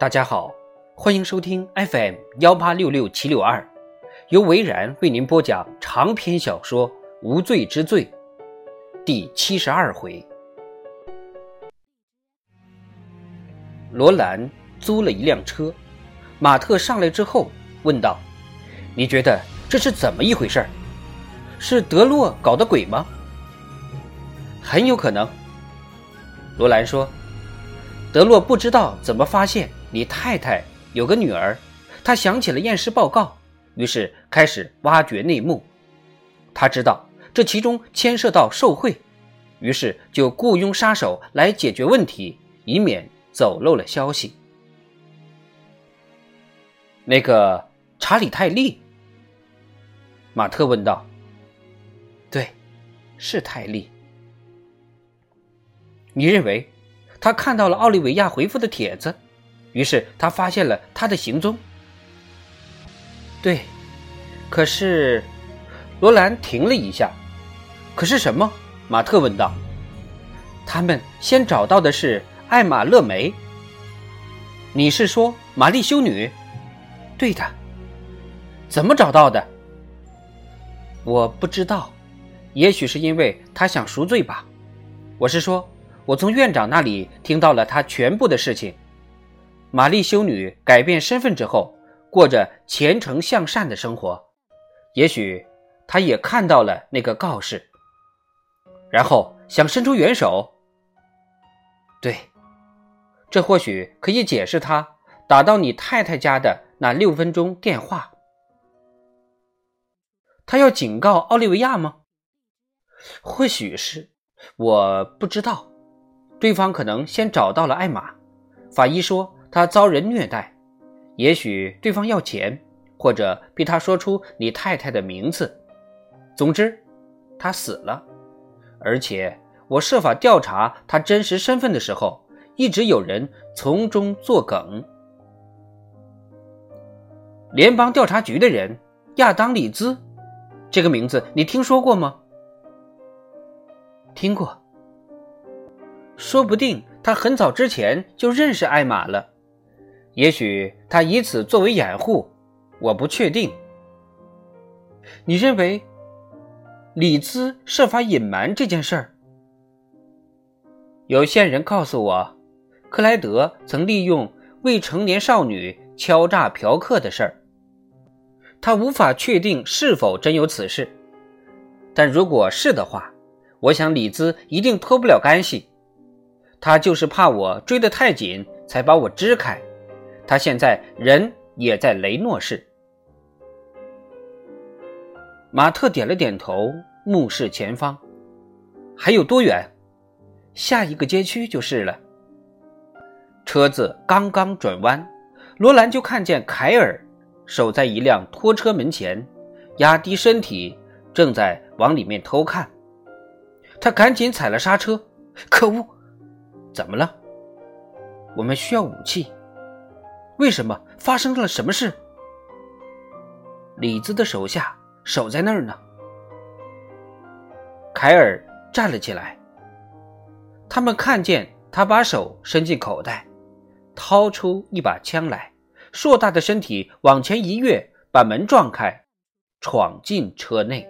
大家好，欢迎收听 FM1866762 由维然为您播讲长篇小说《无罪之罪》第72回。罗兰租了一辆车，马特上来之后问道：你觉得这是怎么一回事？是德洛搞的鬼吗？很有可能，罗兰说，德洛不知道怎么发现你太太有个女儿，他想起了验尸报告，于是开始挖掘内幕。他知道这其中牵涉到受贿，于是就雇佣杀手来解决问题，以免走漏了消息。那个查理泰利？马特问道。对，是泰利。你认为他看到了奥利维亚回复的帖子，于是他发现了他的行踪？对。可是罗兰停了一下。可是什么？马特问道。他们先找到的是艾玛·勒梅。你是说玛丽修女？对的。怎么找到的？我不知道，也许是因为他想赎罪吧。我是说，我从院长那里听到了他全部的事情。玛丽修女改变身份之后，过着虔诚向善的生活，也许她也看到了那个告示，然后想伸出援手。对，这或许可以解释她打到你太太家的那6分钟电话。她要警告奥利维亚吗？或许是，我不知道。对方可能先找到了艾玛，法医说他遭人虐待，也许对方要钱，或者逼他说出你太太的名字。总之，他死了。而且我设法调查他真实身份的时候，一直有人从中作梗。联邦调查局的人亚当·里兹，这个名字你听说过吗？听过。说不定他很早之前就认识艾玛了，也许他以此作为掩护，我不确定。你认为里兹设法隐瞒这件事儿？有线人告诉我，克莱德曾利用未成年少女敲诈嫖客的事儿。他无法确定是否真有此事，但如果是的话，我想里兹一定脱不了干系。他就是怕我追得太紧，才把我支开。他现在人也在雷诺市。马特点了点头，目视前方。还有多远？下一个街区就是了。车子刚刚转弯，罗兰就看见凯尔守在一辆拖车门前，压低身体，正在往里面偷看。他赶紧踩了刹车。可恶！怎么了？我们需要武器。为什么？发生了什么事？李兹的手下守在那儿呢。凯尔站了起来。他们看见他把手伸进口袋，掏出一把枪来，硕大的身体往前一跃，把门撞开，闯进车内。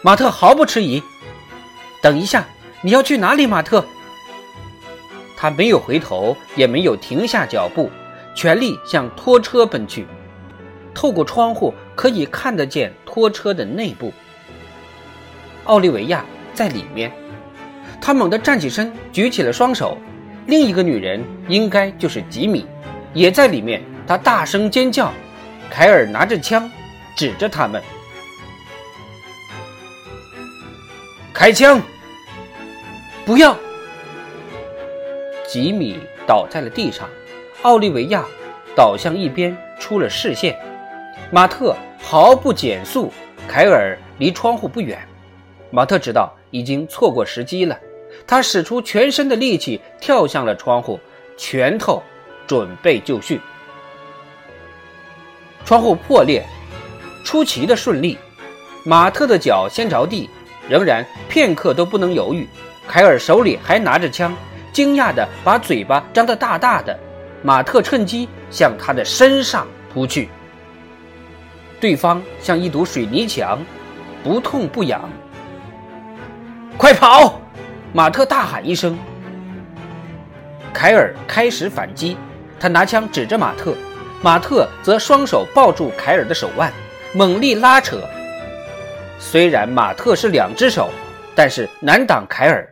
马特毫不迟疑。等一下，你要去哪里，马特？他没有回头，也没有停下脚步，全力向拖车奔去。透过窗户可以看得见拖车的内部，奥利维亚在里面。他猛地站起身，举起了双手。另一个女人，应该就是吉米，也在里面。他大声尖叫。凯尔拿着枪指着他们。开枪！不要！吉米倒在了地上，奥利维亚倒向一边，出了视线。马特毫不减速，凯尔离窗户不远。马特知道已经错过时机了，他使出全身的力气跳向了窗户，拳头准备就绪。窗户破裂，出奇的顺利。马特的脚先着地，仍然片刻都不能犹豫。凯尔手里还拿着枪，惊讶地把嘴巴张得大大的，马特趁机向他的身上扑去。对方像一堵水泥墙，不痛不痒。快跑！马特大喊一声。凯尔开始反击，他拿枪指着马特，马特则双手抱住凯尔的手腕，猛力拉扯。虽然马特是两只手，但是难挡凯尔，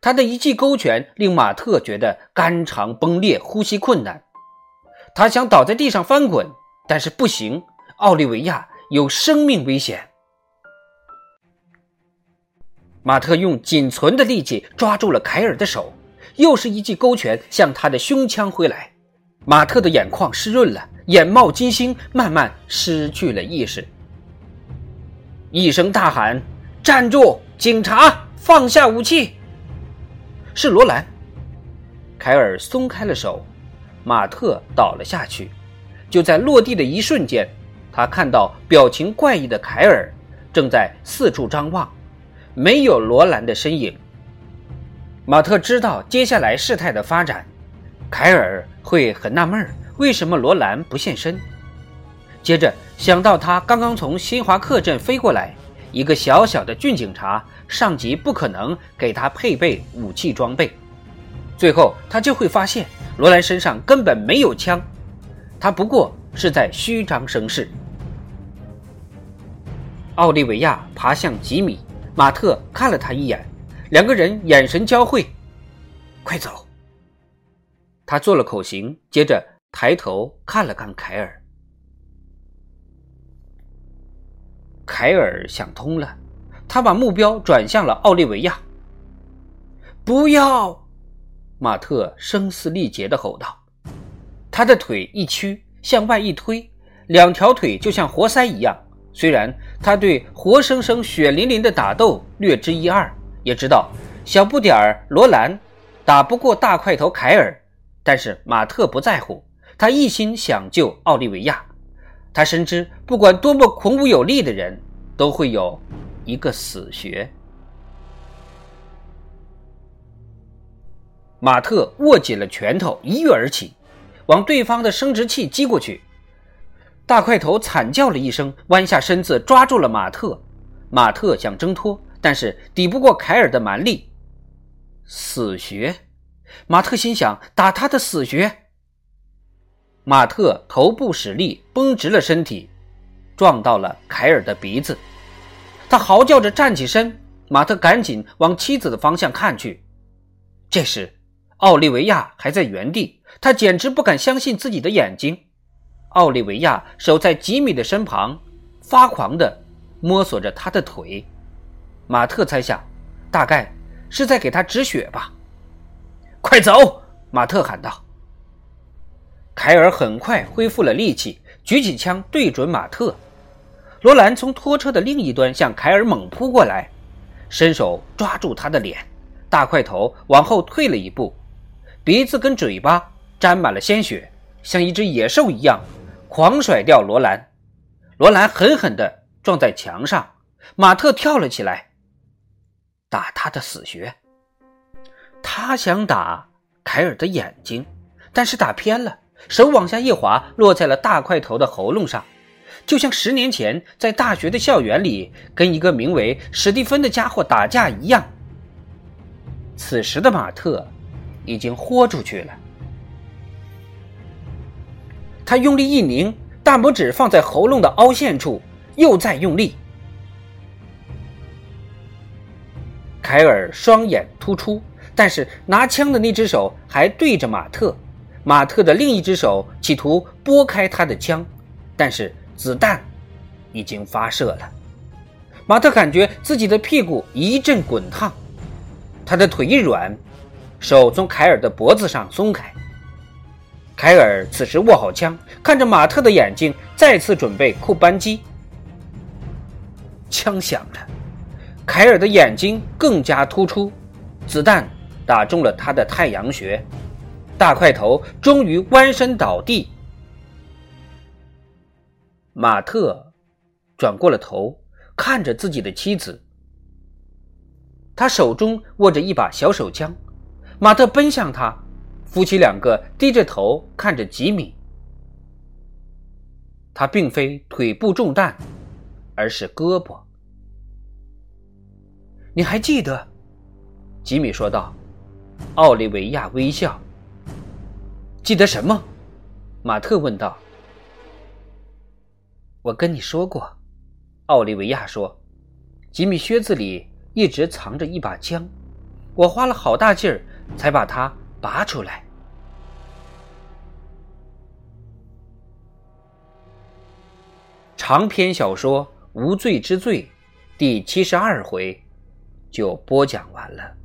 他的一记勾拳令马特觉得肝肠崩裂，呼吸困难。他想倒在地上翻滚，但是不行，奥利维亚有生命危险。马特用仅存的力气抓住了凯尔的手，又是一记勾拳向他的胸腔挥来。马特的眼眶湿润了，眼冒金星，慢慢失去了意识。一声大喊，站住！警察，放下武器！是罗兰。凯尔松开了手，马特倒了下去。就在落地的一瞬间，他看到表情怪异的凯尔正在四处张望，没有罗兰的身影。马特知道接下来事态的发展，凯尔会很纳闷为什么罗兰不现身。接着想到他刚刚从新华克镇飞过来，一个小小的郡警察，上级不可能给他配备武器装备。最后他就会发现罗兰身上根本没有枪，他不过是在虚张声势。奥利维亚爬向吉米，马特看了他一眼，两个人眼神交汇。快走！他做了口型，接着抬头看了看凯尔。凯尔想通了，他把目标转向了奥利维亚。不要！马特声嘶力竭地吼道。他的腿一屈，向外一推，两条腿就像活塞一样。虽然他对活生生血淋淋的打斗略知一二，也知道小不点儿罗兰打不过大块头凯尔，但是马特不在乎，他一心想救奥利维亚。他深知不管多么孔武有力的人都会有一个死穴。马特握紧了拳头，一跃而起，往对方的生殖器击过去。大块头惨叫了一声，弯下身子抓住了马特。马特想挣脱，但是抵不过凯尔的蛮力。死穴？马特心想，打他的死穴。马特头部使力，绷直了身体，撞到了凯尔的鼻子。他嚎叫着站起身，马特赶紧往妻子的方向看去。这时奥利维亚还在原地，他简直不敢相信自己的眼睛。奥利维亚守在吉米的身旁，发狂地摸索着他的腿。马特猜想，大概是在给他止血吧。快走！马特喊道。凯尔很快恢复了力气，举起枪对准马特。罗兰从拖车的另一端向凯尔猛扑过来，伸手抓住他的脸。大块头往后退了一步，鼻子跟嘴巴沾满了鲜血，像一只野兽一样狂甩掉罗兰。罗兰狠狠地撞在墙上，马特跳了起来，打他的死穴。他想打凯尔的眼睛，但是打偏了，手往下一滑，落在了大块头的喉咙上，就像10年前在大学的校园里跟一个名为史蒂芬的家伙打架一样。此时的马特已经豁出去了，他用力一拧，大拇指放在喉咙的凹陷处，又在用力。凯尔双眼突出，但是拿枪的那只手还对着马特。马特的另一只手企图拨开他的枪，但是子弹已经发射了。马特感觉自己的屁股一阵滚烫，他的腿一软，手从凯尔的脖子上松开。凯尔此时握好枪，看着马特的眼睛，再次准备扣扳机。枪响了，凯尔的眼睛更加突出，子弹打中了他的太阳穴。大块头终于弯身倒地，马特转过了头，看着自己的妻子。他手中握着一把小手枪，马特奔向他，夫妻两个低着头看着吉米。他并非腿部中弹，而是胳膊。你还记得？吉米说道。奥利维亚微笑。记得什么？马特问道。我跟你说过，奥利维亚说，吉米靴子里一直藏着一把枪，我花了好大劲儿才把它拔出来。长篇小说《无罪之罪》第72回就播讲完了。